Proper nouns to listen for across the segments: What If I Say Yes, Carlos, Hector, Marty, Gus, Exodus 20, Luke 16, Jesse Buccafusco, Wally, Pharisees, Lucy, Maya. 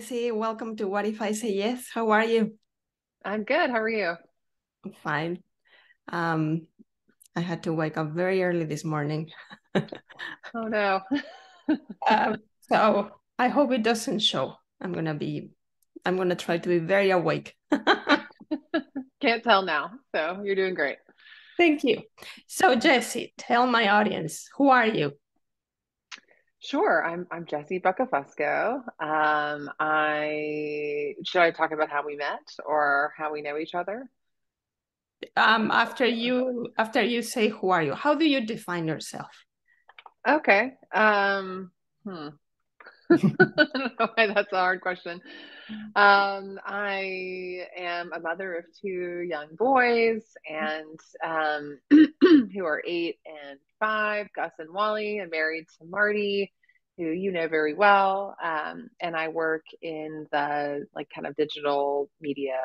Jesse. Welcome to What If I Say Yes. How are you? I'm good. How are you? I'm fine. I had to wake up very early this morning. Oh, no. So I hope it doesn't show. I'm going to try to be very awake. Can't tell now. So you're doing great. Thank you. So Jesse, tell my audience, who are you? Sure. I'm Jesse Buccafusco. Should I talk about how we met or how we know each other? After you say, who are you? How do you define yourself? Okay. I don't know why that's a hard question. I am a mother of two young boys and who are 8 and 5, Gus and Wally, and married to Marty, who you know very well. And I work in the kind of digital media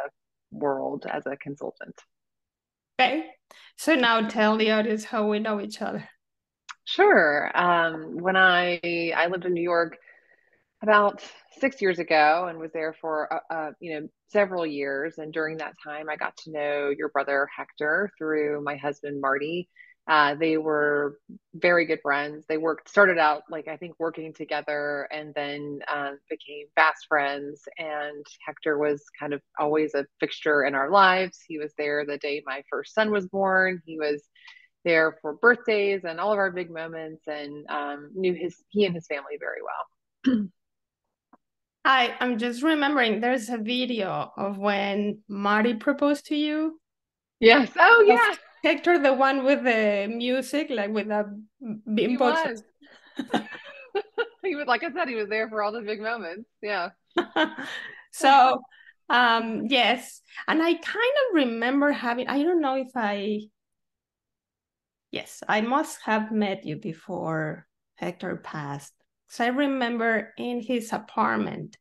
world as a consultant. Okay. So now tell the audience how we know each other. Sure. When I lived in New York about 6 years ago and was there for several years, and during that time I got to know your brother Hector through my husband Marty. They were very good friends. They started out working together, and then became fast friends. And Hector was kind of always a fixture in our lives. He was there the day my first son was born. He was there for birthdays and all of our big moments, and knew he and his family very well. I'm just remembering there's a video of when Marty proposed to you. Yes. Oh, yeah. Hector, the one with the music, with a bimbo. He was, like I said, he was there for all the big moments. Yeah. So, yes. And I kind of remember I must have met you before Hector passed. So I remember in his apartment,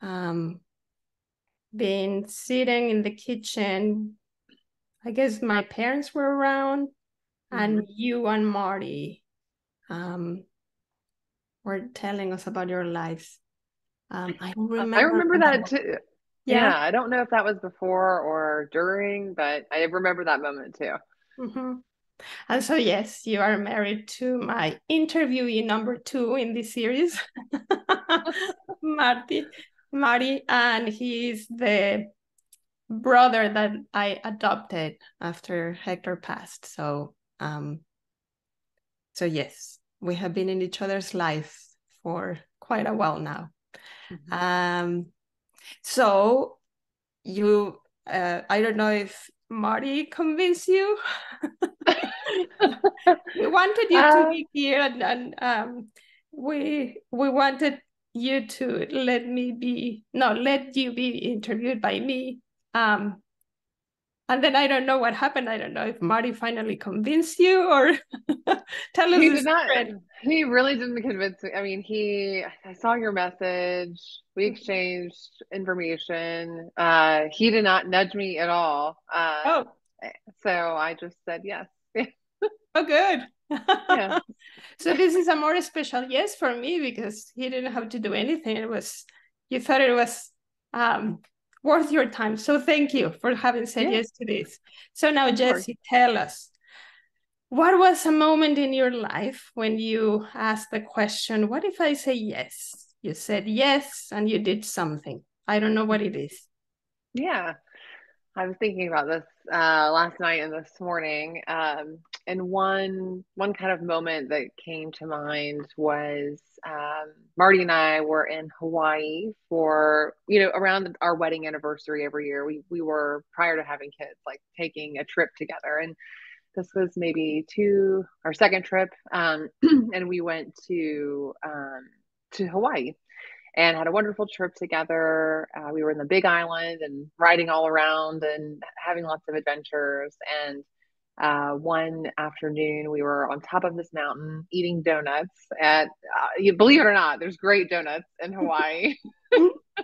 being sitting in the kitchen. I guess my parents were around, and you and Marty were telling us about your lives. I don't remember. I remember that too. Yeah, I don't know if that was before or during, but I remember that moment too. Mm-hmm. And so, yes, you are married to my interviewee number 2 in this series, Marty, and he's the brother that I adopted after Hector passed. So, yes, we have been in each other's lives for quite a while now. Mm-hmm. So you, I don't know if Marty convinced you. We wanted you to be here, and we wanted you to let you be interviewed by me. And then I don't know what happened. I don't know if Marty finally convinced you or tell us. He really didn't convince me. I mean, I saw your message. We exchanged information. He did not nudge me at all. So I just said yes. Oh, good. Yeah. So this is a more special yes for me because he didn't have to do anything. You thought it was worth your time. So thank you for having said yes to this. So now, Jesse, tell us, what was a moment in your life when you asked the question, what if I say yes? You said yes, and you did something. I don't know what it is. Yeah. I was thinking about this last night and this morning. And one kind of moment that came to mind was Marty and I were in Hawaii for, around our wedding anniversary every year. We were, prior to having kids, taking a trip together. And this was maybe our second trip. And we went to Hawaii and had a wonderful trip together. We were in the Big Island and riding all around and having lots of adventures. And one afternoon, we were on top of this mountain eating donuts. Believe it or not, there's great donuts in Hawaii.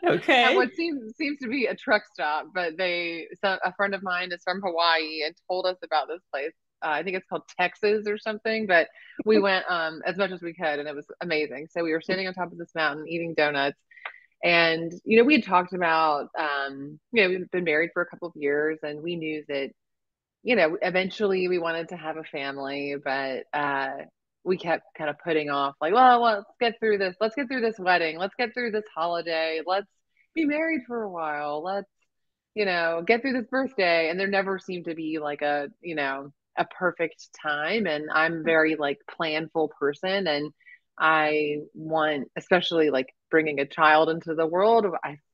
Okay. At what seems to be a truck stop, but a friend of mine is from Hawaii and told us about this place. I think it's called Texas or something, but we went as much as we could, and it was amazing. So we were standing on top of this mountain eating donuts, And, you know, we had talked about, you know, we've been married for a couple of years, and we knew that, you know, eventually we wanted to have a family, but we kept kind of putting off, like, well, let's get through this. Let's get through this wedding. Let's get through this holiday. Let's be married for a while. Let's, you know, get through this birthday. And there never seemed to be like a, you know, a perfect time. And I'm very like planful person. And I want, especially like bringing a child into the world,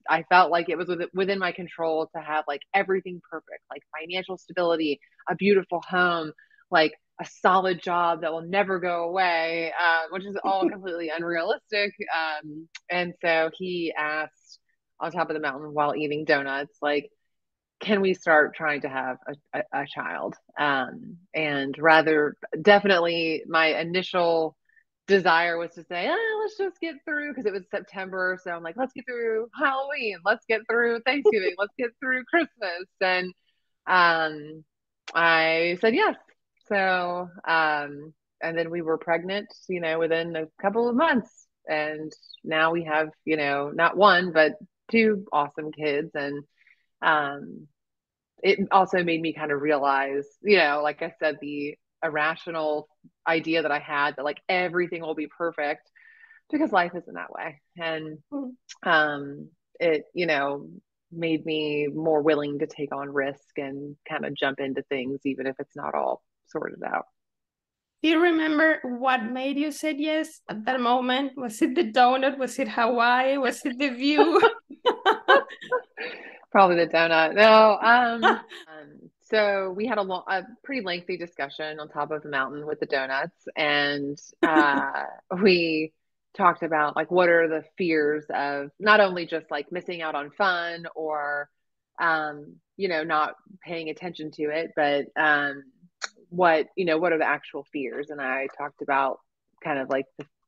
I felt like it was within my control to have like everything perfect, like financial stability, a beautiful home, like a solid job that will never go away, which is all completely unrealistic. And so he asked on top of the mountain while eating donuts, like, can we start trying to have a child? And rather, definitely my initial desire was to say, let's just get through, because it was September. So I'm like, let's get through Halloween, let's get through Thanksgiving, let's get through Christmas. And I said yes. So and then we were pregnant, you know, within a couple of months. And now we have, you know, not one, but two awesome kids. And it also made me kind of realize, you know, like I said, the irrational idea that I had that like everything will be perfect, because life isn't that way. And it, you know, made me more willing to take on risk and kind of jump into things, even if it's not all sorted out. Do you remember what made you say yes at that moment? Was it the donut? Was it Hawaii? Was it the view? Probably the donut. No. So we had a pretty lengthy discussion on top of the mountain with the donuts, and we talked about like, what are the fears of not only just like missing out on fun or, you know, not paying attention to it, but what, you know, what are the actual fears? And I talked about kind of like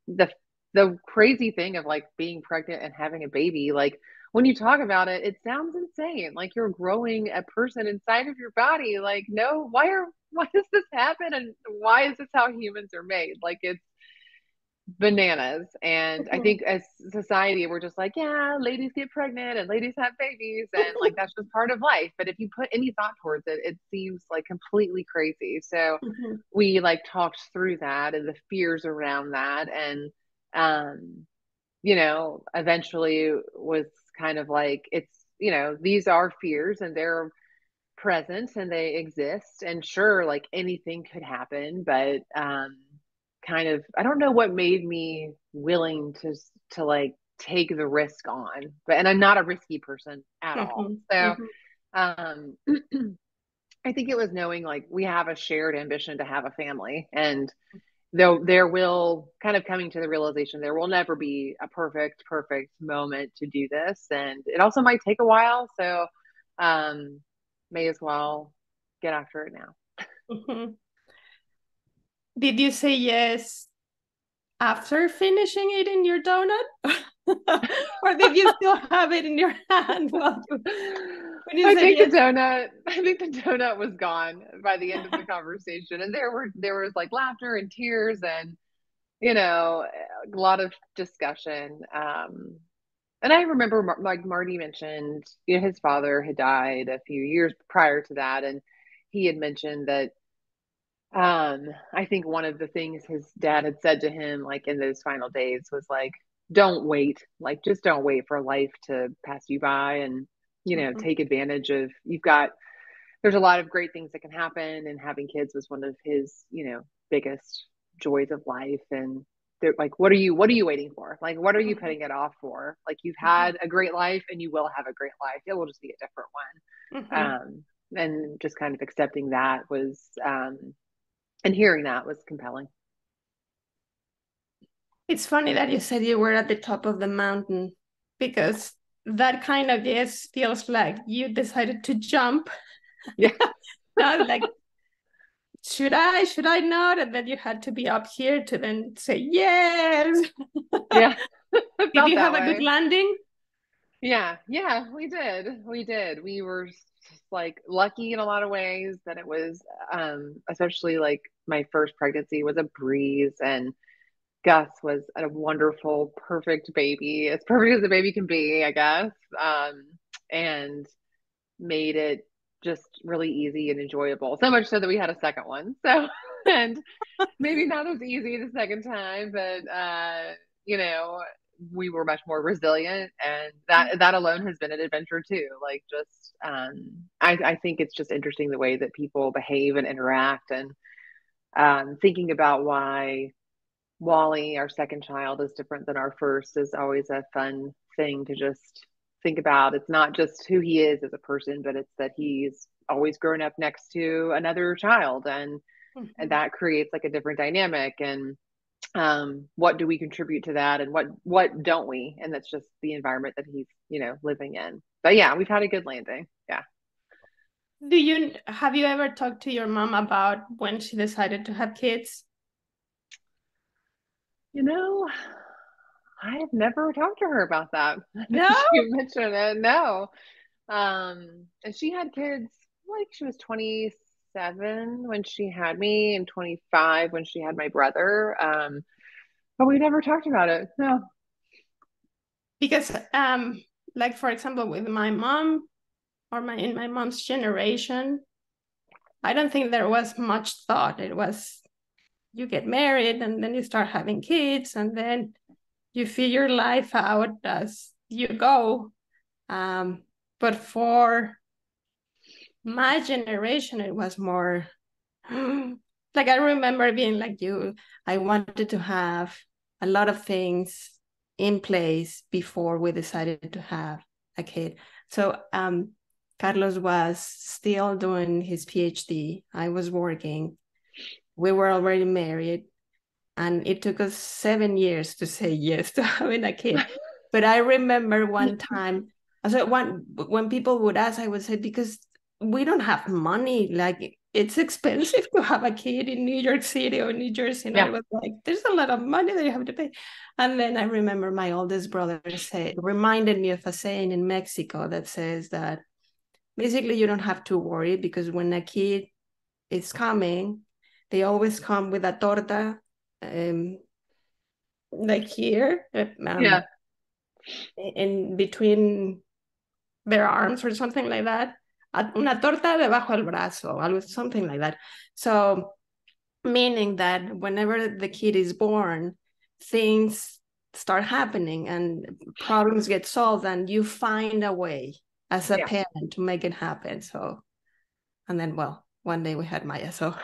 the crazy thing of like being pregnant and having a baby. Like, when you talk about it, it sounds insane. Like, you're growing a person inside of your body. Like, no, why does this happen? And why is this how humans are made? Like, it's bananas. And I think as society, we're just like, yeah, ladies get pregnant and ladies have babies. And like, that's just part of life. But if you put any thought towards it, it seems like completely crazy. So we like talked through that and the fears around that. And, you know, eventually was kind of like, it's, you know, these are fears and they're present and they exist, and sure, like anything could happen, but kind of, I don't know what made me willing to like take the risk on, but, and I'm not a risky person at all. So I think it was knowing like we have a shared ambition to have a family, and though there will kind of coming to the realization there will never be a perfect moment to do this, and it also might take a while, so may as well get after it now. Did you say yes after finishing eating your donut? Or did you still have it in your hand while the donut? I think the donut was gone by the end of the conversation, and there was like laughter and tears and, you know, a lot of discussion. And I remember, like Marty mentioned, you know, his father had died a few years prior to that, and he had mentioned that I think one of the things his dad had said to him, like in those final days, was like, don't wait, like just don't wait for life to pass you by, and, you know, take advantage of, there's a lot of great things that can happen, and having kids was one of his, you know, biggest joys of life. And they're like, what are you waiting for? Like, what are you putting it off for? Like, you've had a great life and you will have a great life. It will just be a different one. And just kind of accepting that was, and hearing that was compelling. It's funny that you said you were at the top of the mountain, because that kind of yes feels like you decided to jump. Yeah. Not like, should I not? And then you had to be up here to then say yes. Yeah. Did you have a good landing? Yeah. Yeah, we did. We were just like lucky in a lot of ways that it was, especially like my first pregnancy was a breeze, and Gus was a wonderful, perfect baby, as perfect as a baby can be, I guess, and made it just really easy and enjoyable. So much so that we had a second one. So, and maybe not as easy the second time, but, you know, we were much more resilient, and that alone has been an adventure too. Like just, I think it's just interesting the way that people behave and interact, and thinking about why Wally, our second child, is different than our first is always a fun thing to just think about. It's not just who he is as a person, but it's that he's always grown up next to another child, and and that creates like a different dynamic. And what do we contribute to that, and what don't we? And that's just the environment that he's, you know, living in. But yeah, we've had a good landing. Yeah. Have you ever talked to your mom about when she decided to have kids? You know, I have never talked to her about that. No, you mentioned it. No, and she had kids. Like she was 27 when she had me, and 25 when she had my brother. But we never talked about it. No, because like for example, with my mom, or in my mom's generation, I don't think there was much thought. It was, you get married and then you start having kids, and then you figure life out as you go. But for my generation, it was more like, I remember being like you, I wanted to have a lot of things in place before we decided to have a kid. So Carlos was still doing his PhD. I was working. We were already married, and it took us 7 years to say yes to having a kid. But I remember one time, so when people would ask, I would say, because we don't have money. Like, it's expensive to have a kid in New York City or New Jersey. And yeah, I was like, there's a lot of money that you have to pay. And then I remember my oldest brother reminded me of a saying in Mexico that says that basically you don't have to worry, because when a kid is coming, they always come with a torta, like here, yeah, in between their arms or something like that. Una torta debajo del brazo, something like that. So, meaning that whenever the kid is born, things start happening and problems get solved, and you find a way as a parent to make it happen. So, and then, well, one day we had Maya, so...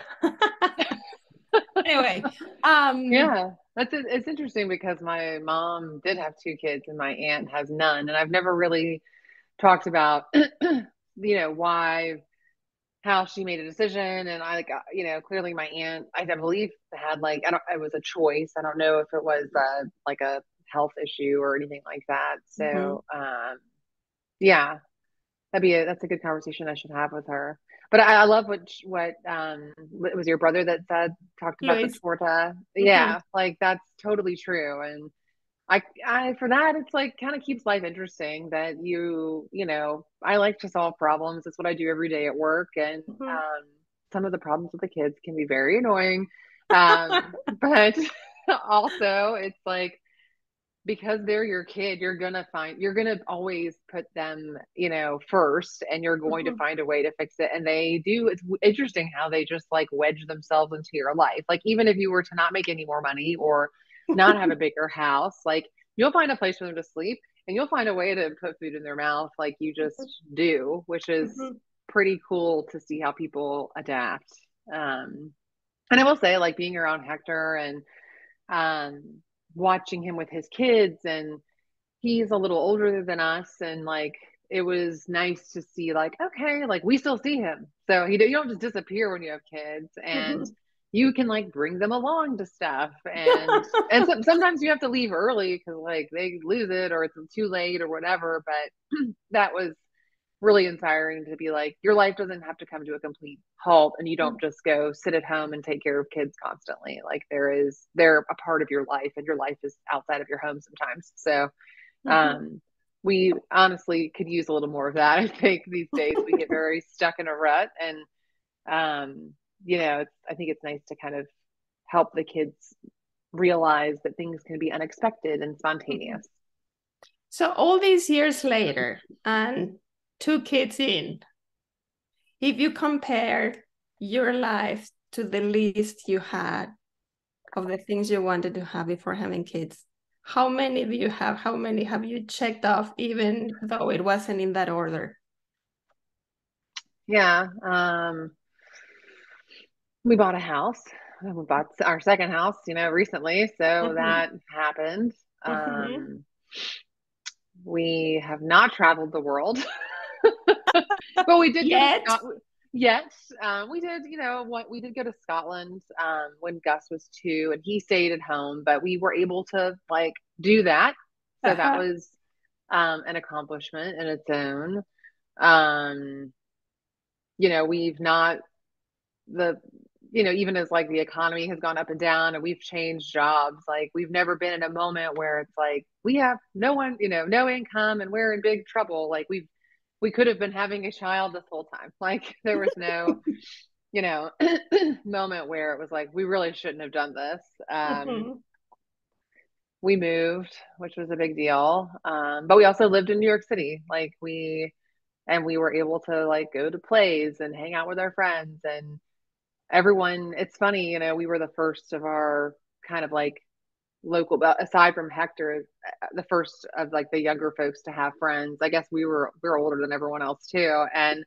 Anyway, yeah, it's interesting because my mom did have two kids and my aunt has none, and I've never really talked about, you know, how she made a decision. And I, like, you know, clearly my aunt, I believe, had like, it was a choice. I don't know if it was like a health issue or anything like that. So, yeah, that's a good conversation I should have with her. But I love what was your brother that said, talked about the torta. Yeah. Like that's totally true. And I, for that, it's like kind of keeps life interesting that you know, I like to solve problems. That's what I do every day at work. And, some of the problems with the kids can be very annoying. But also it's like, because they're your kid, you're going to always put them, you know, first, and you're going to find a way to fix it. And they do. It's interesting how they just like wedge themselves into your life. Like, even if you were to not make any more money or not have a bigger house, like you'll find a place for them to sleep and you'll find a way to put food in their mouth. Like you just do, which is pretty cool to see how people adapt. And I will say, like, being around Hector and, watching him with his kids, and he's a little older than us, and like it was nice to see, like, okay, like we still see him, so you don't just disappear when you have kids, and you can like bring them along to stuff, and and sometimes you have to leave early because like they lose it or it's too late or whatever, but that was really inspiring to be like, your life doesn't have to come to a complete halt, and you don't just go sit at home and take care of kids constantly. Like they're a part of your life, and your life is outside of your home sometimes. So we honestly could use a little more of that. I think these days we get very stuck in a rut, and you know, I think it's nice to kind of help the kids realize that things can be unexpected and spontaneous. So all these years later, and two kids in, if you compare your life to the list you had of the things you wanted to have before having kids, how many do you have? How many have you checked off, even though it wasn't in that order? Yeah. We bought a house. We bought our second house, recently. So that happened. We have not traveled the world, but we did yet. We did, we did go to Scotland when Gus was 2, and he stayed at home, but we were able to do that. So that was an accomplishment in its own. We've not even as the economy has gone up and down and we've changed jobs, we've never been in a moment where it's we have no one, no income and we're in big trouble. We could have been having a child this whole time. There was no, moment where it was we really shouldn't have done this. We moved, which was a big deal. But we also lived in New York City. We were able to go to plays and hang out with our friends and everyone. It's funny, we were the first of our kind of local, aside from Hector, the first of the younger folks to have friends. I guess we were older than everyone else too, and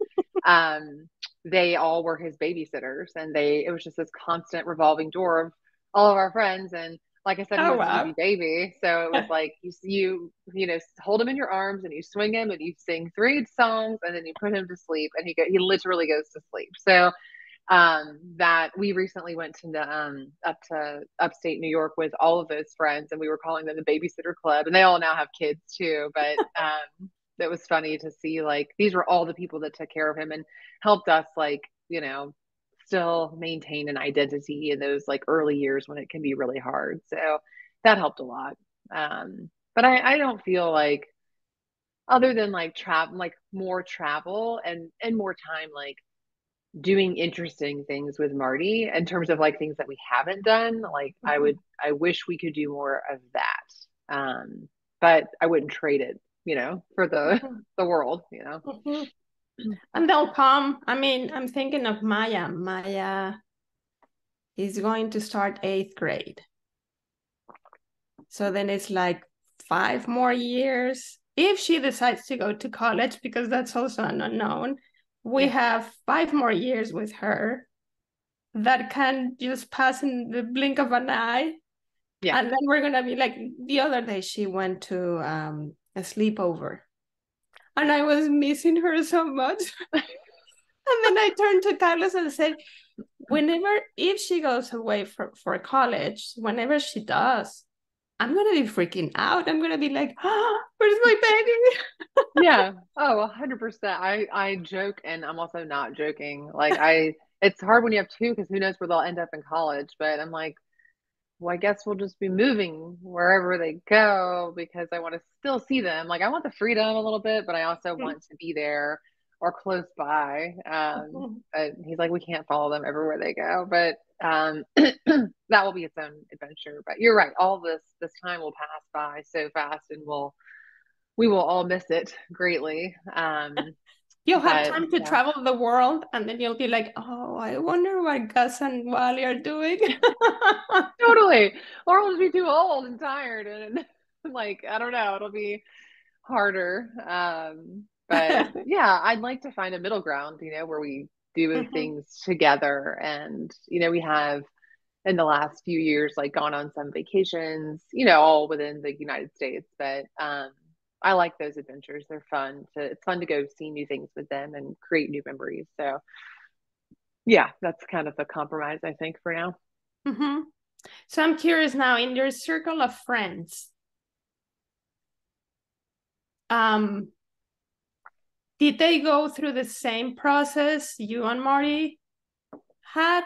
they all were his babysitters, and it was just this constant revolving door of all of our friends. And like I said, he was an easy baby, so it was you hold him in your arms and you swing him and you sing 3 songs and then you put him to sleep, and he literally goes to sleep. So that we recently went to the up to upstate New York with all of those friends, and we were calling them the babysitter club, and they all now have kids too, but it was funny to see these were all the people that took care of him and helped us still maintain an identity in those early years when it can be really hard. So that helped a lot. But I don't feel other than travel, more travel and more time doing interesting things with Marty in terms of things that we haven't done. I wish we could do more of that. But I wouldn't trade it, for the world, And they'll come. I'm thinking of Maya. Maya is going to start 8th grade. So then it's 5 more years. If she decides to go to college, because that's also an unknown, we have 5 more years with her that can just pass in the blink of an eye. Yeah. And then we're going to be the other day she went to a sleepover and I was missing her so much. And then I turned to Carlos and said, if she goes away for college, whenever she does, I'm going to be freaking out. I'm going to be where's my baby? Yeah. Oh, 100%. I joke, and I'm also not joking. It's hard when you have 2, because who knows where they'll end up in college. But I'm I guess we'll just be moving wherever they go, because I want to still see them. I want the freedom a little bit, but I also want to be there or close by. He's we can't follow them everywhere they go, but that will be its own adventure. But you're right, all this time will pass by so fast, and we will all miss it greatly. You'll have time to travel the world, and then you'll be I wonder what Gus and Wally are doing. Totally. Or we'll be too old and tired, and I don't know, it'll be harder. But yeah, I'd like to find a middle ground, where we doing things together. And we have in the last few years gone on some vacations, all within the United States, but I like those adventures. They're fun. It's fun to go see new things with them and create new memories. So yeah, that's kind of the compromise, I think, for now. So I'm curious now, in your circle of friends, did they go through the same process you and Marty had?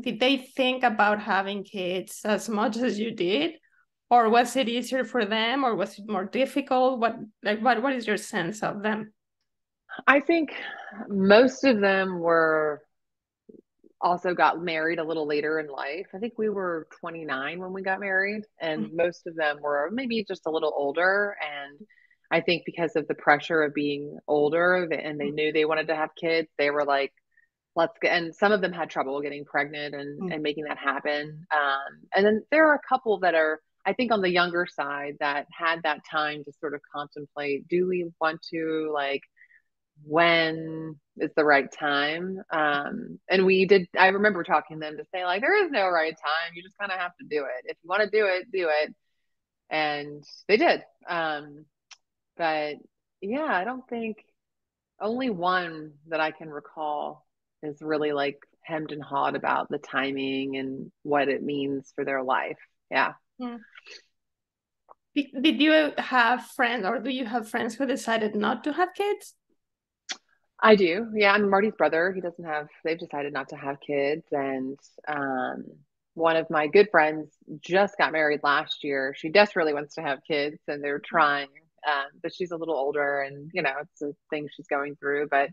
Did they think about having kids as much as you did? Or was it easier for them? Or was it more difficult? What is your sense of them? I think most of them were also got married a little later in life. I think we were 29 when we got married, and most of them were maybe just a little older. And I think because of the pressure of being older and they knew they wanted to have kids, they were like, let's get, and some of them had trouble getting pregnant and making that happen. And then there are a couple that are, I think, on the younger side that had that time to sort of contemplate, do we want to, like, when is the right time? And we did, I remember talking to them to say, like, there is no right time. You just kind of have to do it. If you want to do it, do it. And they did. But yeah, I don't think, only one that I can recall is really like hemmed and hawed about the timing and what it means for their life. Yeah. Yeah. Did you have friends, or do you have friends who decided not to have kids? I do. Yeah. I'm Marty's brother. He doesn't have, they've decided not to have kids. And one of my good friends just got married last year. She desperately wants to have kids, and they're trying. But she's a little older, and, you know, it's a thing she's going through. But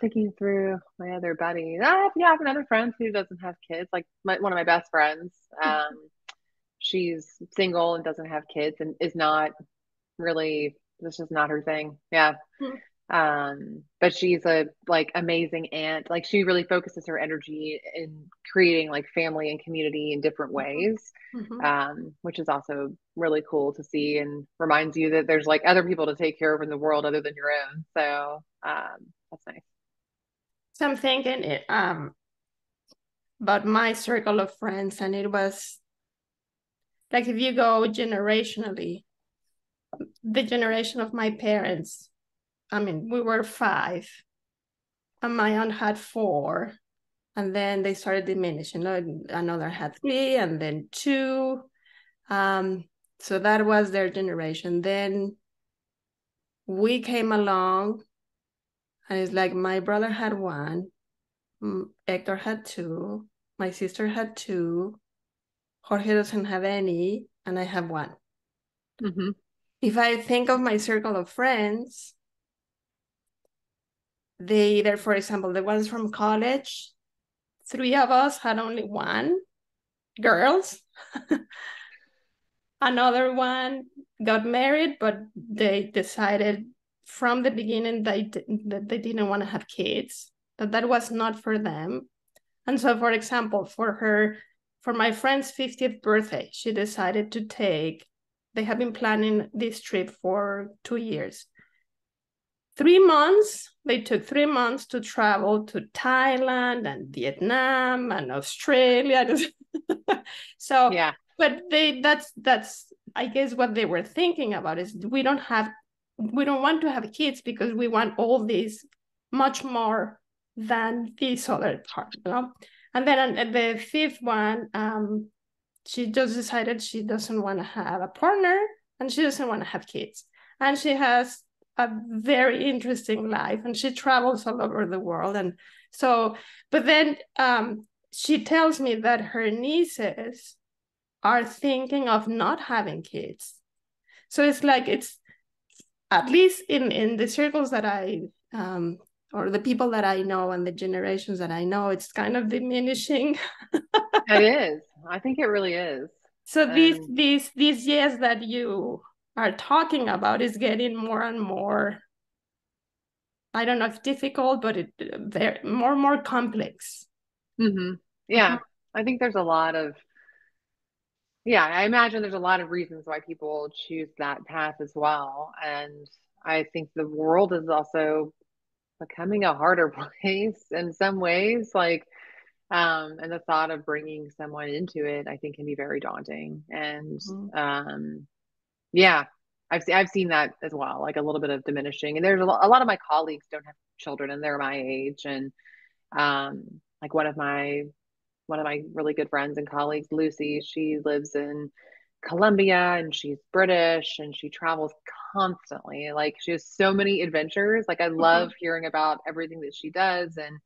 thinking through my other buddies, I have another friend who doesn't have kids, like one of my best friends. She's single and doesn't have kids, and is not really, this is not her thing. Yeah. But she's a like amazing aunt. Like, she really focuses her energy in creating like family and community in different ways, which is also really cool to see, and reminds you that there's like other people to take care of in the world other than your own. So that's nice. So I'm thinking about my circle of friends, and it was like, if you go generationally, the generation of my parents, I mean, we were 5, and my aunt had 4, and then they started diminishing. Another had 3, and then 2. So that was their generation. Then we came along, and it's like my brother had 1, Hector had 2, my sister had 2, Jorge doesn't have any, and I have 1. Mm-hmm. If I think of my circle of friends, they either, for example, the ones from college, 3 of us had only 1, girls. Another one got married, but they decided from the beginning that they didn't want to have kids, that was not for them. And so, for example, for my friend's 50th birthday, she decided to take, they have been planning this trip for 2 years. 3 months, they took 3 months to travel to Thailand and Vietnam and Australia. So, yeah, but that's I guess what they were thinking about is we don't want to have kids because we want all these much more than this other part, you know? And then the 5th one, she just decided she doesn't want to have a partner, and she doesn't want to have kids, and she has a very interesting life, and she travels all over the world. And so, but then she tells me that her nieces are thinking of not having kids. So it's like, it's at least in the circles that I or the people that I know and the generations that I know, it's kind of diminishing. It is. I think it really is. So these years that you are talking about is getting more and more, I don't know if difficult, but they're more and more complex. Mm-hmm. Yeah. I think there's a lot of, I imagine there's a lot of reasons why people choose that path as well. And I think the world is also becoming a harder place in some ways, like, and the thought of bringing someone into it, I think, can be very daunting. And, yeah, I've seen that as well, like a little bit of diminishing. And there's a lot of my colleagues don't have children, and they're my age. And like one of my really good friends and colleagues, Lucy, she lives in Colombia, and she's British, and she travels constantly. Like, she has so many adventures. Like, I love hearing about everything that she does, and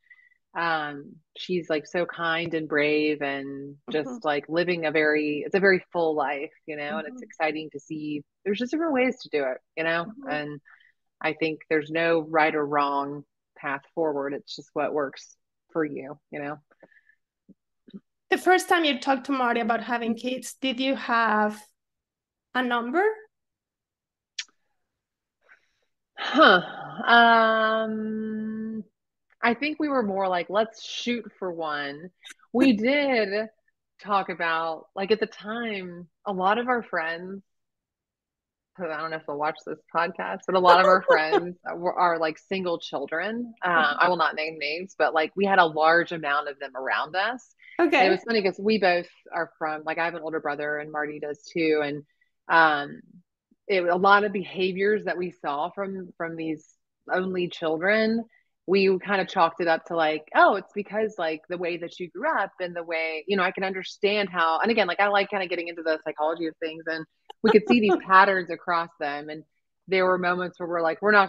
she's like so kind and brave, and just like living it's a very full life, you know, and it's exciting to see. There's just different ways to do it, you know, and I think there's no right or wrong path forward. It's just what works for you, you know? The first time you talked to Marty about having kids, did you have a number? I think we were more like, let's shoot for one. We did talk about, like, at the time, a lot of our friends, I don't know if they'll watch this podcast, but a lot of our friends are like single children. I will not name names, but like we had a large amount of them around us. Okay. And it was funny because we both are from, like, I have an older brother and Marty does too. And a lot of behaviors that we saw from these only children, we kind of chalked it up to like, oh, it's because like the way that you grew up and the way, you know, I can understand how, and again, like I like kind of getting into the psychology of things, and we could see these patterns across them. And there were moments where we're like, we don't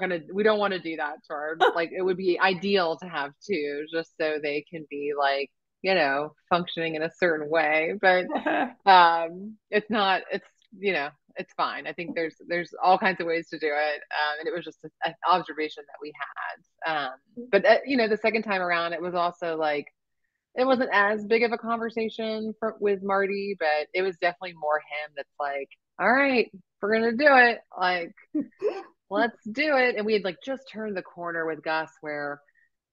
want to do that to our, like, it would be ideal to have two just so they can be like, you know, functioning in a certain way, but it's not, it's, you know, it's fine. I think there's all kinds of ways to do it. And it was just an observation that we had. You know, the second time around, it was also like, it wasn't as big of a conversation with Marty, but it was definitely more him that's like, all right, we're going to do it. Like, let's do it. And we had like just turned the corner with Gus where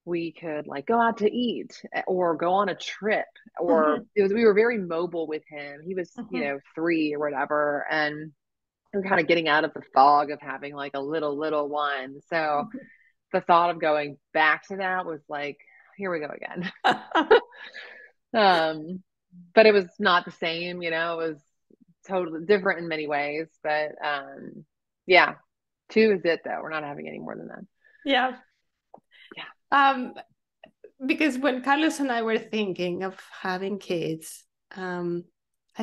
we could like go out to eat or go on a trip, or we were very mobile with him. He was, you know, 3 or whatever. And we were kind of getting out of the fog of having like a little one. So the thought of going back to that was like, here we go again. But it was not the same, you know, it was totally different in many ways, but yeah, 2 is it though. We're not having any more than that. Yeah. Yeah. Because when Carlos and I were thinking of having kids, I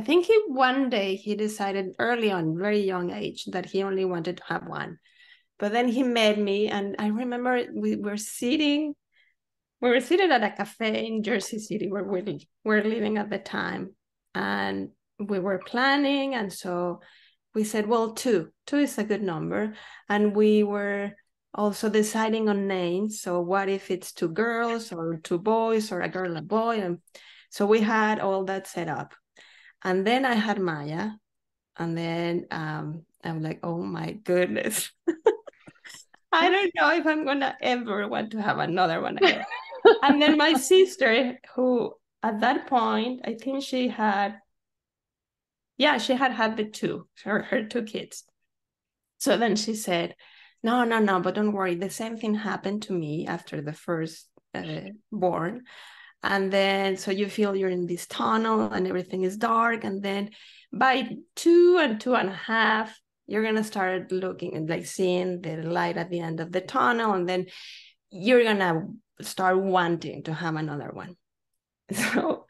think one day he decided early on, very young age, that he only wanted to have one. But then he met me, and I remember we were seated at a cafe in Jersey City where we were living at the time, and we were planning, and so we said, well, 2 is a good number, and we were also deciding on names. So what if it's 2 girls or 2 boys or a girl and a boy? And so we had all that set up. And then I had Maya, and then I'm like, oh my goodness. I don't know if I'm gonna ever want to have another one again. And then my sister, who at that point, I think she had the 2, her 2 kids. So then she said, no, but don't worry. The same thing happened to me after the first born. And then, so you feel you're in this tunnel and everything is dark. And then by 2 and 2.5, you're going to start looking and like seeing the light at the end of the tunnel. And then you're going to start wanting to have another one. So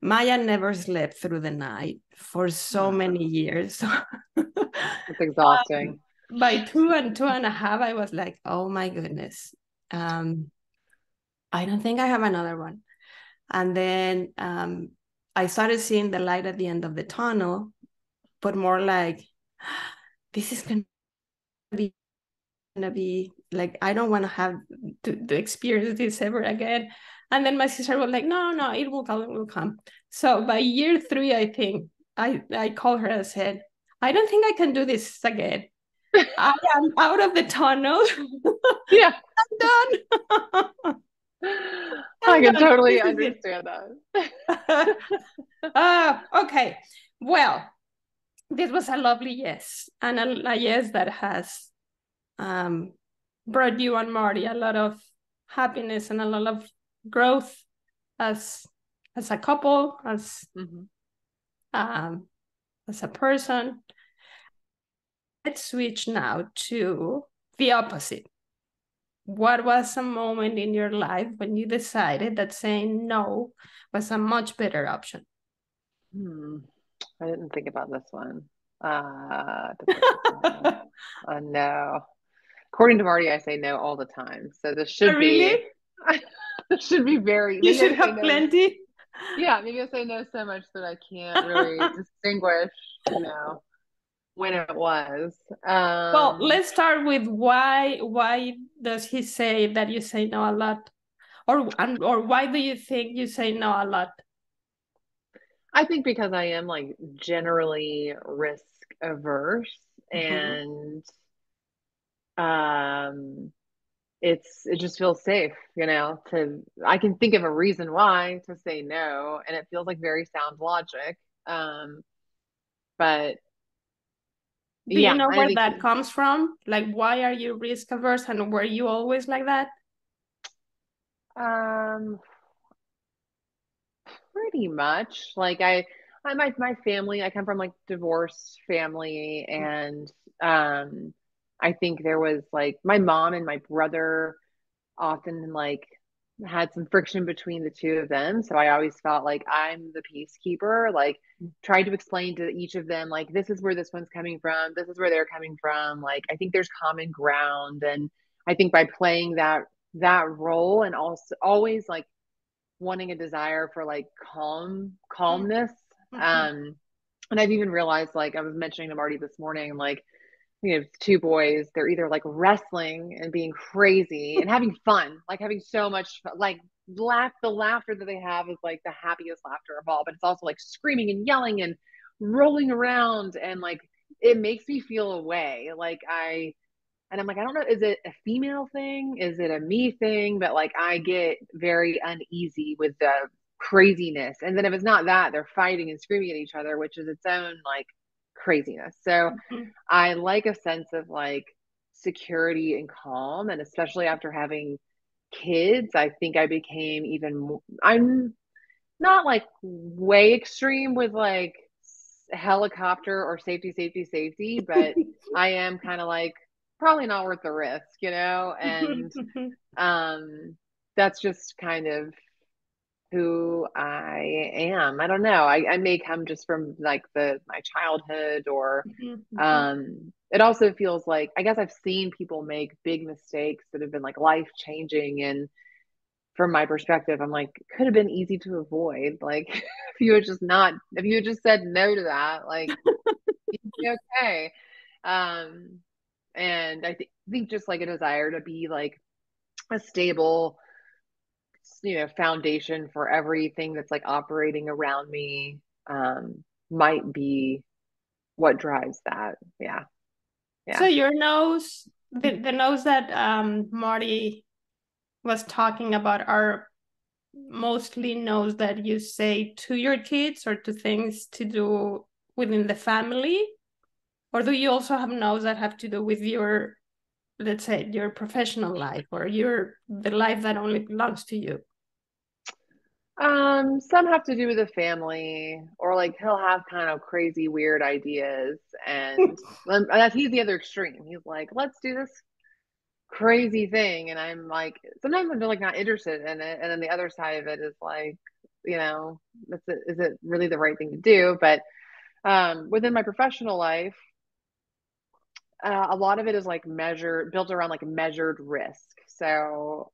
Maya never slept through the night for so many years. It's exhausting. By 2 and 2.5, I was like, oh my goodness. I don't think I have another one. And then I started seeing the light at the end of the tunnel, but more like, this is going to be like, I don't want to have to experience this ever again. And then my sister was like, no, it will come. So by year 3, I think, I called her and said, I don't think I can do this again. I am out of the tunnel. Yeah. I'm done. I can totally understand that. Okay. Well, this was a lovely yes. And a yes that has brought you and Marty a lot of happiness and a lot of growth as a couple, as a person. Let's switch now to the opposite. What was a moment in your life when you decided that saying no was a much better option? I didn't think about this one. No. According to Marty, I say no all the time. So this should be very... You should have plenty? Yeah, maybe I say no so much that I can't really distinguish, you know, when it was. Well, let's start with why does he say that you say no a lot? Or why do you think you say no a lot? I think because I am like generally risk averse, and it just feels safe, you know, to, I can think of a reason why to say no, and it feels like very sound logic. But do you know where that comes from? Like, why are you risk averse, and were you always like that? Pretty much. Like my family, I come from like divorced family, and I think there was like my mom and my brother often like had some friction between the two of them. So I always felt like I'm the peacekeeper, like tried to explain to each of them, like, this is where this one's coming from. This is where they're coming from. Like, I think there's common ground. And I think by playing that role, and also always like wanting a desire for like calmness. And I've even realized, like I was mentioning to Marty this morning, like, you know, two boys, they're either like wrestling and being crazy and having fun, like having so much fun, like the laughter that they have is like the happiest laughter of all, but it's also like screaming and yelling and rolling around. And like, it makes me feel a way, like I'm like, I don't know, is it a female thing? Is it a me thing? But like, I get very uneasy with the craziness. And then if it's not that, they're fighting and screaming at each other, which is its own like craziness. So I like a sense of like security and calm. And especially after having kids, I think I became even more, I'm not like way extreme with like helicopter or safety, but I am kind of like, probably not worth the risk, you know? And that's just kind of who I am. I don't know. I may come just from like my childhood, or it also feels like, I guess I've seen people make big mistakes that have been like life-changing. And from my perspective, I'm like, it could have been easy to avoid. Like if you had just said no to that, like, you'd be okay. And I think just like a desire to be like a stable, you know, foundation for everything that's like operating around me might be what drives that. Yeah. So your nose, the nose that Marty was talking about, are mostly nose that you say to your kids or to things to do within the family? Or do you also have no's that have to do with your, let's say, your professional life, or the life that only belongs to you? Some have to do with the family, or like he'll have kind of crazy, weird ideas. And he's the other extreme. He's like, let's do this crazy thing. And I'm like, sometimes I'm like not interested in it. And then the other side of it is like, you know, is it really the right thing to do? But within my professional life, a lot of it is like built around like measured risk. So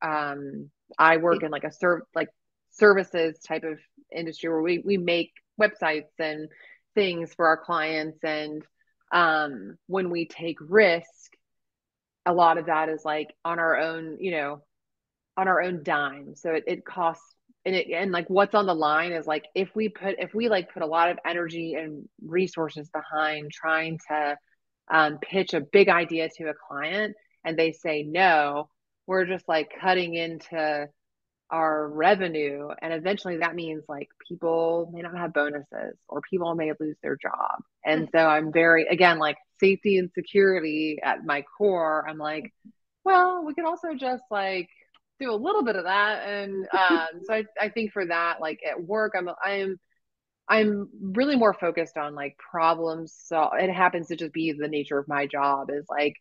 I work in like a services type of industry where we make websites and things for our clients. And when we take risk, a lot of that is like on our own, you know, on our own dime. So it costs, and like what's on the line is like, if we put a lot of energy and resources behind trying to pitch a big idea to a client, and they say no, we're just like cutting into our revenue. And eventually that means like people may not have bonuses, or people may lose their job. And so I'm very, again, like safety and security at my core. I'm like, well, we can also just like do a little bit of that. And so I think for that, like at work, I'm really more focused on like problems. So it happens to just be the nature of my job is like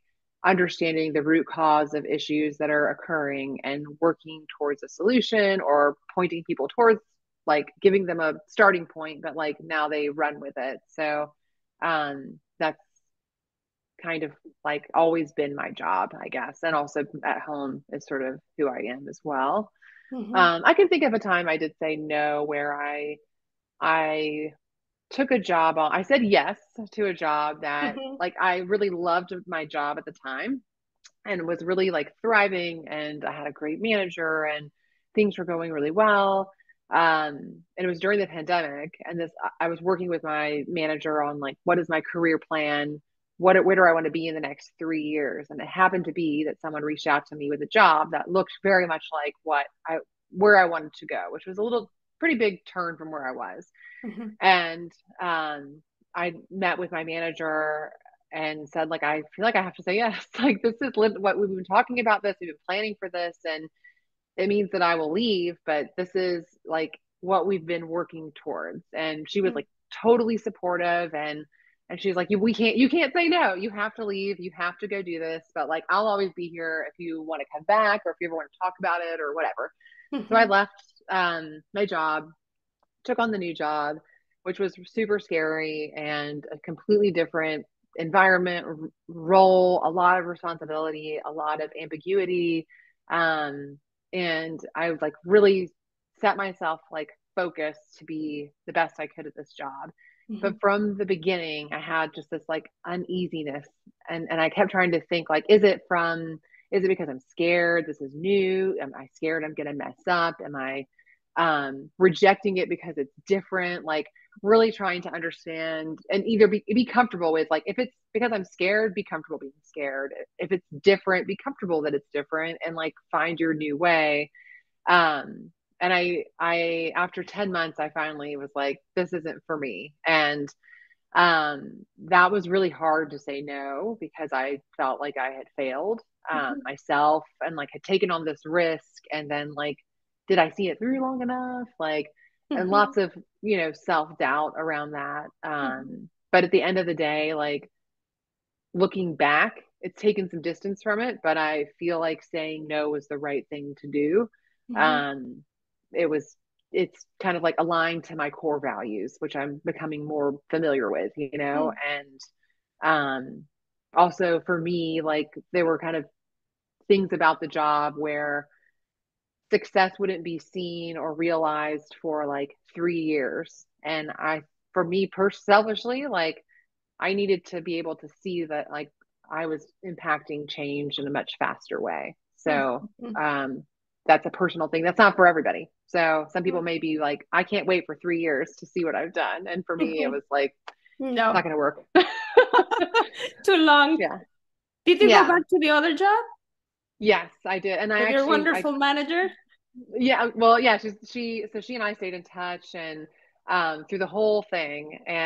understanding the root cause of issues that are occurring and working towards a solution, or pointing people towards like giving them a starting point, but like now they run with it. So that's kind of like always been my job, I guess. And also at home is sort of who I am as well. I can think of a time I did say no, where I took a job on. I said yes to a job that like I really loved my job at the time and was really like thriving, and I had a great manager and things were going really well. And it was during the pandemic, and I was working with my manager on like, what is my career plan? Where do I want to be in the next 3 years? And it happened to be that someone reached out to me with a job that looked very much like where I wanted to go, which was pretty big turn from where I was. Mm-hmm. And I met with my manager and said, like, I feel like I have to say yes. Like, this is what we've been talking about, this, we've been planning for this, and it means that I will leave, but this is like what we've been working towards. And she was like totally supportive, and she's like, you can't say no, you have to leave, you have to go do this, but like, I'll always be here if you want to come back or if you ever want to talk about it or whatever. Mm-hmm. So I left my job, took on the new job, which was super scary and a completely different environment, role, a lot of responsibility, a lot of ambiguity. And I like really set myself like focused to be the best I could at this job. Mm-hmm. But from the beginning, I had just this like uneasiness, and I kept trying to think like, is it because I'm scared? This is new. Am I scared I'm going to mess up? Am I rejecting it because it's different? Like, really trying to understand and either be comfortable with, like, if it's because I'm scared, be comfortable being scared. If it's different, be comfortable that it's different, and like find your new way. And I after 10 months, I finally was like, this isn't for me. And that was really hard to say no, because I felt like I had failed myself, and like had taken on this risk, and then like, did I see it through long enough? Like, and lots of, you know, self-doubt around that. But at the end of the day, like, looking back, it's taken some distance from it, but I feel like saying no was the right thing to do. Mm-hmm. It's kind of like aligned to my core values, which I'm becoming more familiar with, you know. Mm-hmm. And also for me, like, there were kind of things about the job where success wouldn't be seen or realized for like 3 years. And for me selfishly, like, I needed to be able to see that like I was impacting change in a much faster way. So that's a personal thing. That's not for everybody. So some people may be like, I can't wait for 3 years to see what I've done. And for me, it was like, no, it's not going to work. Too long. Yeah. Did you go back to the other job? Yes, I did. And your wonderful manager? Yeah. Well, yeah, she and I stayed in touch, and through the whole thing,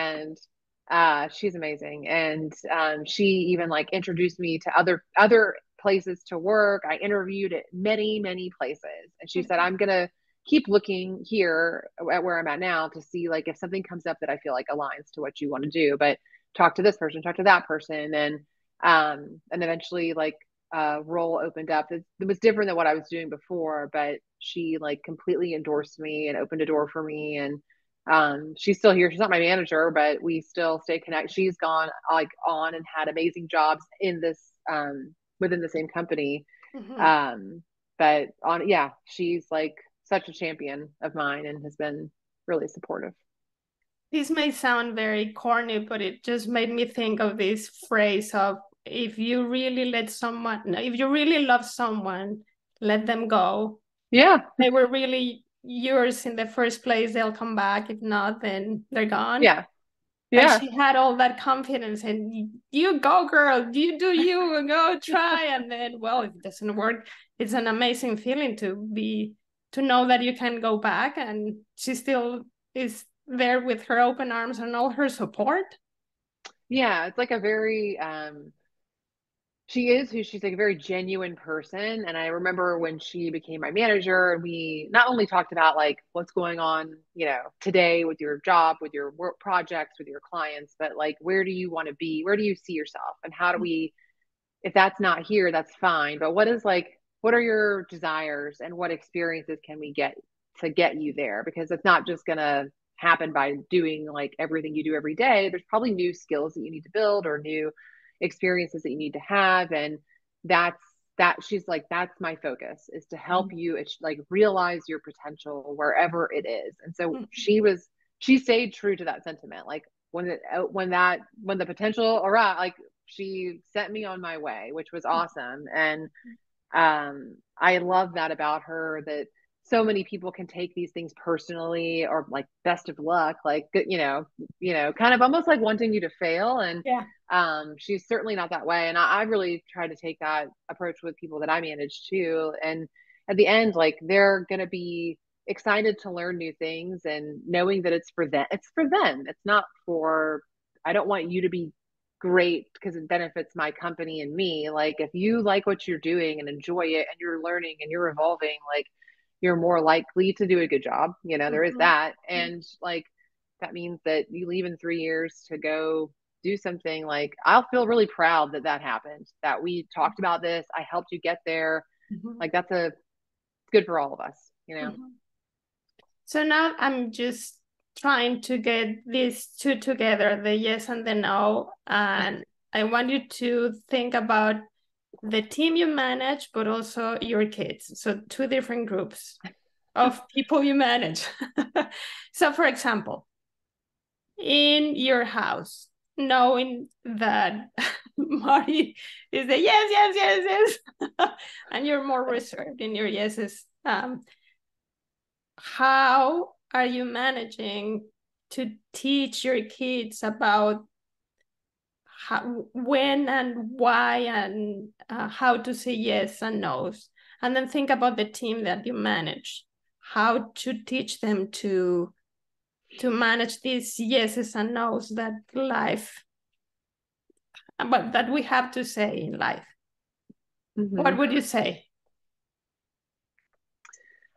and she's amazing. And she even like introduced me to other places to work. I interviewed at many, many places, and she said, I'm going to keep looking here at where I'm at now to see like if something comes up that I feel like aligns to what you want to do, but talk to this person, talk to that person. And eventually like, role opened up. It was different than what I was doing before, but she like completely endorsed me and opened a door for me. And she's still here. She's not my manager, but we still stay connected. She's gone like on and had amazing jobs in this within the same company. Mm-hmm. But she's like such a champion of mine and has been really supportive. This may sound very corny, but it just made me think of this phrase of, if you really love someone, let them go. Yeah. They were really yours in the first place, they'll come back. If not, then they're gone. Yeah. Yeah. And she had all that confidence, and you go, girl, you do you, go try. And then, well, if it doesn't work, it's an amazing feeling to know that you can go back, and she still is there with her open arms and all her support. Yeah. It's like a very, she's like a very genuine person. And I remember when she became my manager, and we not only talked about like what's going on, you know, today with your job, with your work projects, with your clients, but like, where do you want to be? Where do you see yourself? And how do we, if that's not here, that's fine. But what are your desires, and what experiences can we get to get you there? Because it's not just going to happen by doing like everything you do every day. There's probably new skills that you need to build, or new experiences that you need to have. And she's like, that's my focus, is to help you like realize your potential wherever it is. And so she stayed true to that sentiment. Like when the potential arrived, like she sent me on my way, which was awesome. And I love that about her, that so many people can take these things personally, or like best of luck, like, you know, kind of almost like wanting you to fail. And yeah. She's certainly not that way. And I really try to take that approach with people that I manage too. And at the end, like, they're going to be excited to learn new things, and knowing that it's for them, It's not for, I don't want you to be great because it benefits my company and me. Like, if you like what you're doing and enjoy it, and you're learning and you're evolving, like, you're more likely to do a good job. You know, there is that. And like, that means that you leave in 3 years to go do something. Like, I'll feel really proud that that happened, that we talked about this. I helped you get there. Like, that's good for all of us, you know? So now I'm just trying to get these two together, the yes and the no. And I want you to think about the team you manage, but also your kids. So two different groups of people you manage. So for example, in your house, knowing that Marty is the yes, and you're more reserved in your yeses, how are you managing to teach your kids about how, when and why, and how to say yes and no's? And then think about the team that you manage, how to teach them to manage these yeses and no's that life, but that we have to say in life. What would you say?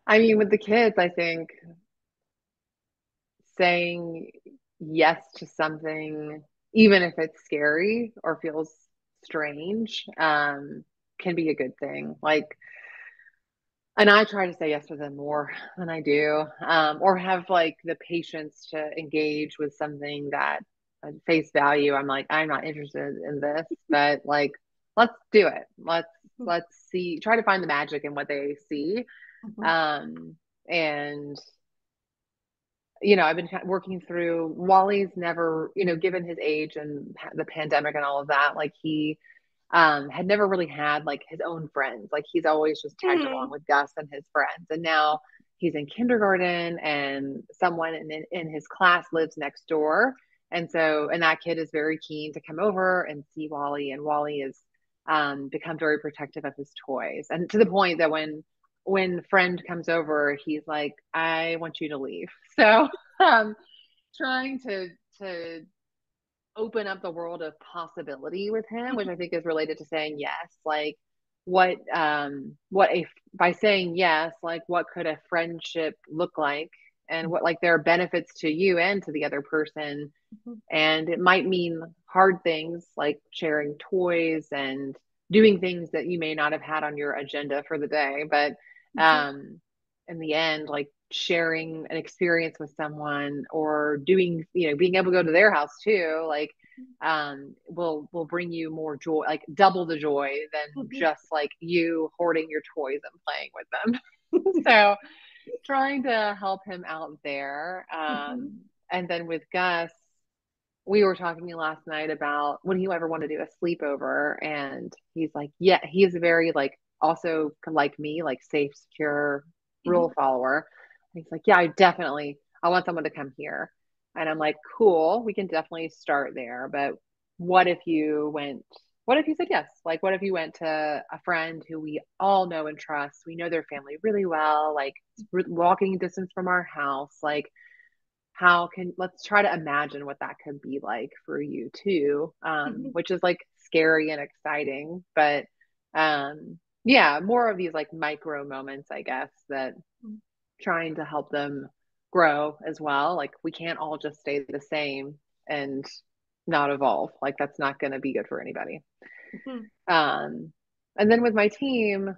I mean, with the kids, I think saying yes to something, even if it's scary or feels strange, can be a good thing. Like, and I try to say yes to them more than I do, or have like the patience to engage with something that at face value, I'm like, I'm not interested in this, but like, let's do it. Let's see, try to find the magic in what they see. And you know, I've been working through, Wally's never, you know, given his age and the pandemic and all of that, like he had never really had like his own friends. Like, he's always just tagged along with Gus and his friends. And now he's in kindergarten, and someone in his class lives next door. And so, and that kid is very keen to come over and see Wally. And Wally has become very protective of his toys. And to the point that when friend comes over, he's like, I want you to leave. So trying to open up the world of possibility with him, which I think is related to saying yes. Like, by saying yes, like, what could a friendship look like, and what, like, there are benefits to you and to the other person. And it might mean hard things like sharing toys and doing things that you may not have had on your agenda for the day, but in the end, like, sharing an experience with someone, or doing, you know, being able to go to their house too, like, will bring you more joy, like double the joy than just like you hoarding your toys and playing with them. So trying to help him out there. And then with Gus, we were talking last night about when he ever want to do a sleepover, and he's like, yeah, he's very like, also like me, like safe, secure, rule follower. And he's like, yeah, I want someone to come here. And I'm like, cool, we can definitely start there. But what if you said yes? Like, what if you went to a friend who we all know and trust? We know their family really well, like walking distance from our house, like, let's try to imagine what that could be like for you too, which is like scary and exciting, but yeah, more of these like micro moments, I guess, that trying to help them grow as well. Like, we can't all just stay the same and not evolve. Like, that's not going to be good for anybody. And then with my team,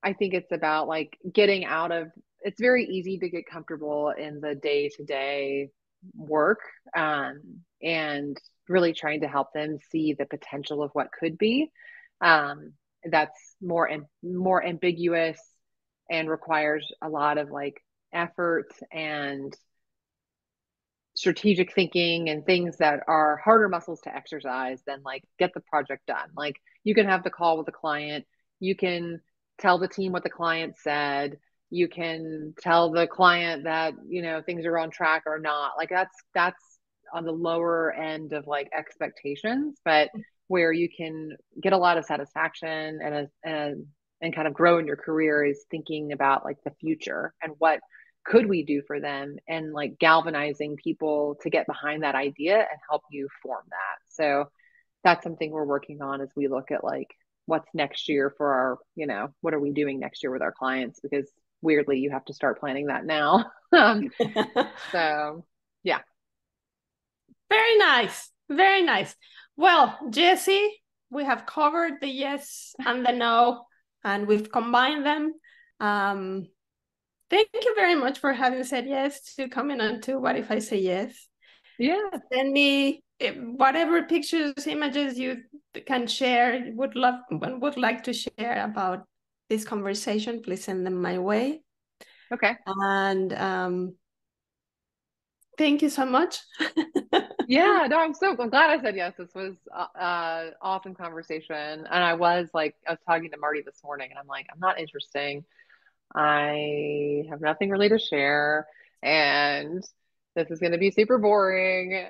I think it's about like getting out of, it's very easy to get comfortable in the day-to-day work, and really trying to help them see the potential of what could be. That's more ambiguous and requires a lot of like effort and strategic thinking, and things that are harder muscles to exercise than like get the project done. Like, you can have the call with the client, you can tell the team what the client said, You can tell the client that, you know, things are on track or not. Like that's on the lower end of like expectations, but where you can get a lot of satisfaction and kind of grow in your career is thinking about like the future and what could we do for them, and like galvanizing people to get behind that idea and help you form that. So that's something we're working on as we look at like what's next year for our, you know, what are we doing next year with our clients? Because weirdly, you have to start planning that now. So yeah. Very nice. Very nice. Well, Jesse, we have covered the yes and the no, and we've combined them. Thank you very much for having said yes to coming on to What If I Say Yes. Yeah. Send me whatever pictures, images you can share, would like to share about this conversation. Please send them my way. Okay. And thank you so much. Yeah, no, I'm glad I said yes. This was awesome conversation. And I was talking to Marty this morning, and I'm like, I'm not interesting. I have nothing really to share, and this is going to be super boring.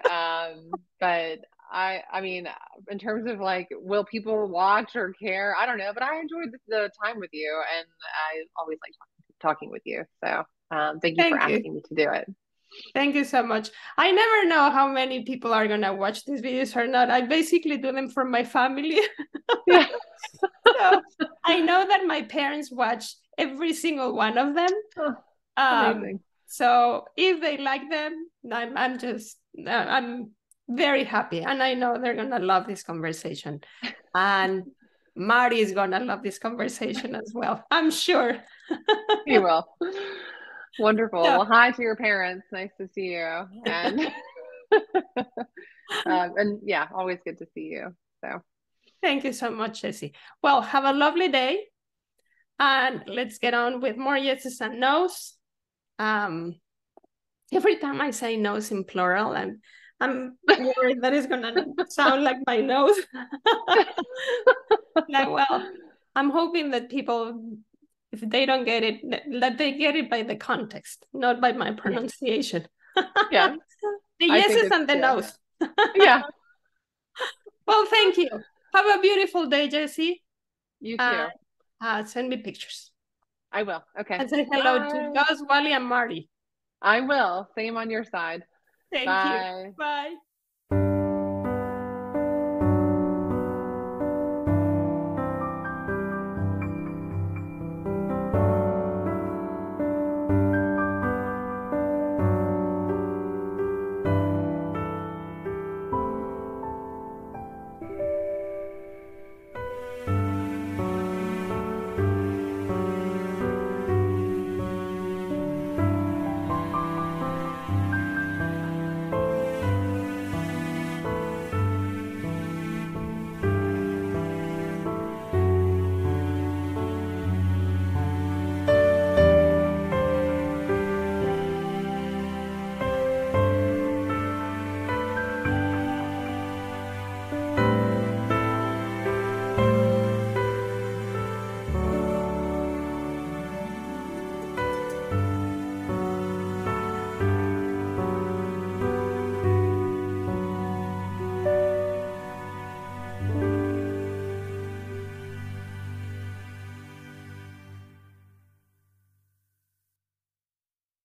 But I mean, in terms of like, will people watch or care? I don't know, but I enjoyed the time with you, and I always like talking with you. So thank you for asking me to do it. Thank you so much. I never know how many people are going to watch these videos or not. I basically do them for my family. Yeah. So I know that my parents watch every single one of them. Oh, so if they like them, I'm very happy. And I know they're going to love this conversation. And Marty is going to love this conversation as well. I'm sure. He will. Wonderful. Yeah. Well, hi to your parents. Nice to see you. And and yeah, always good to see you. So thank you so much, Jesse. Well, have a lovely day. And let's get on with more yeses and nos. Every time I say nos in plural, I'm worried that it's gonna sound like my nose. Like, well, I'm hoping that people, if they don't get it, that they get it by the context, not by my pronunciation. Yeah. The yeses and the nos. Yeah. Well, thank you. Have a beautiful day, Jesse. You too. Send me pictures. I will. Okay. And say hello to Gus, Wally, and Marty. I will. Same on your side. Thank you. Bye.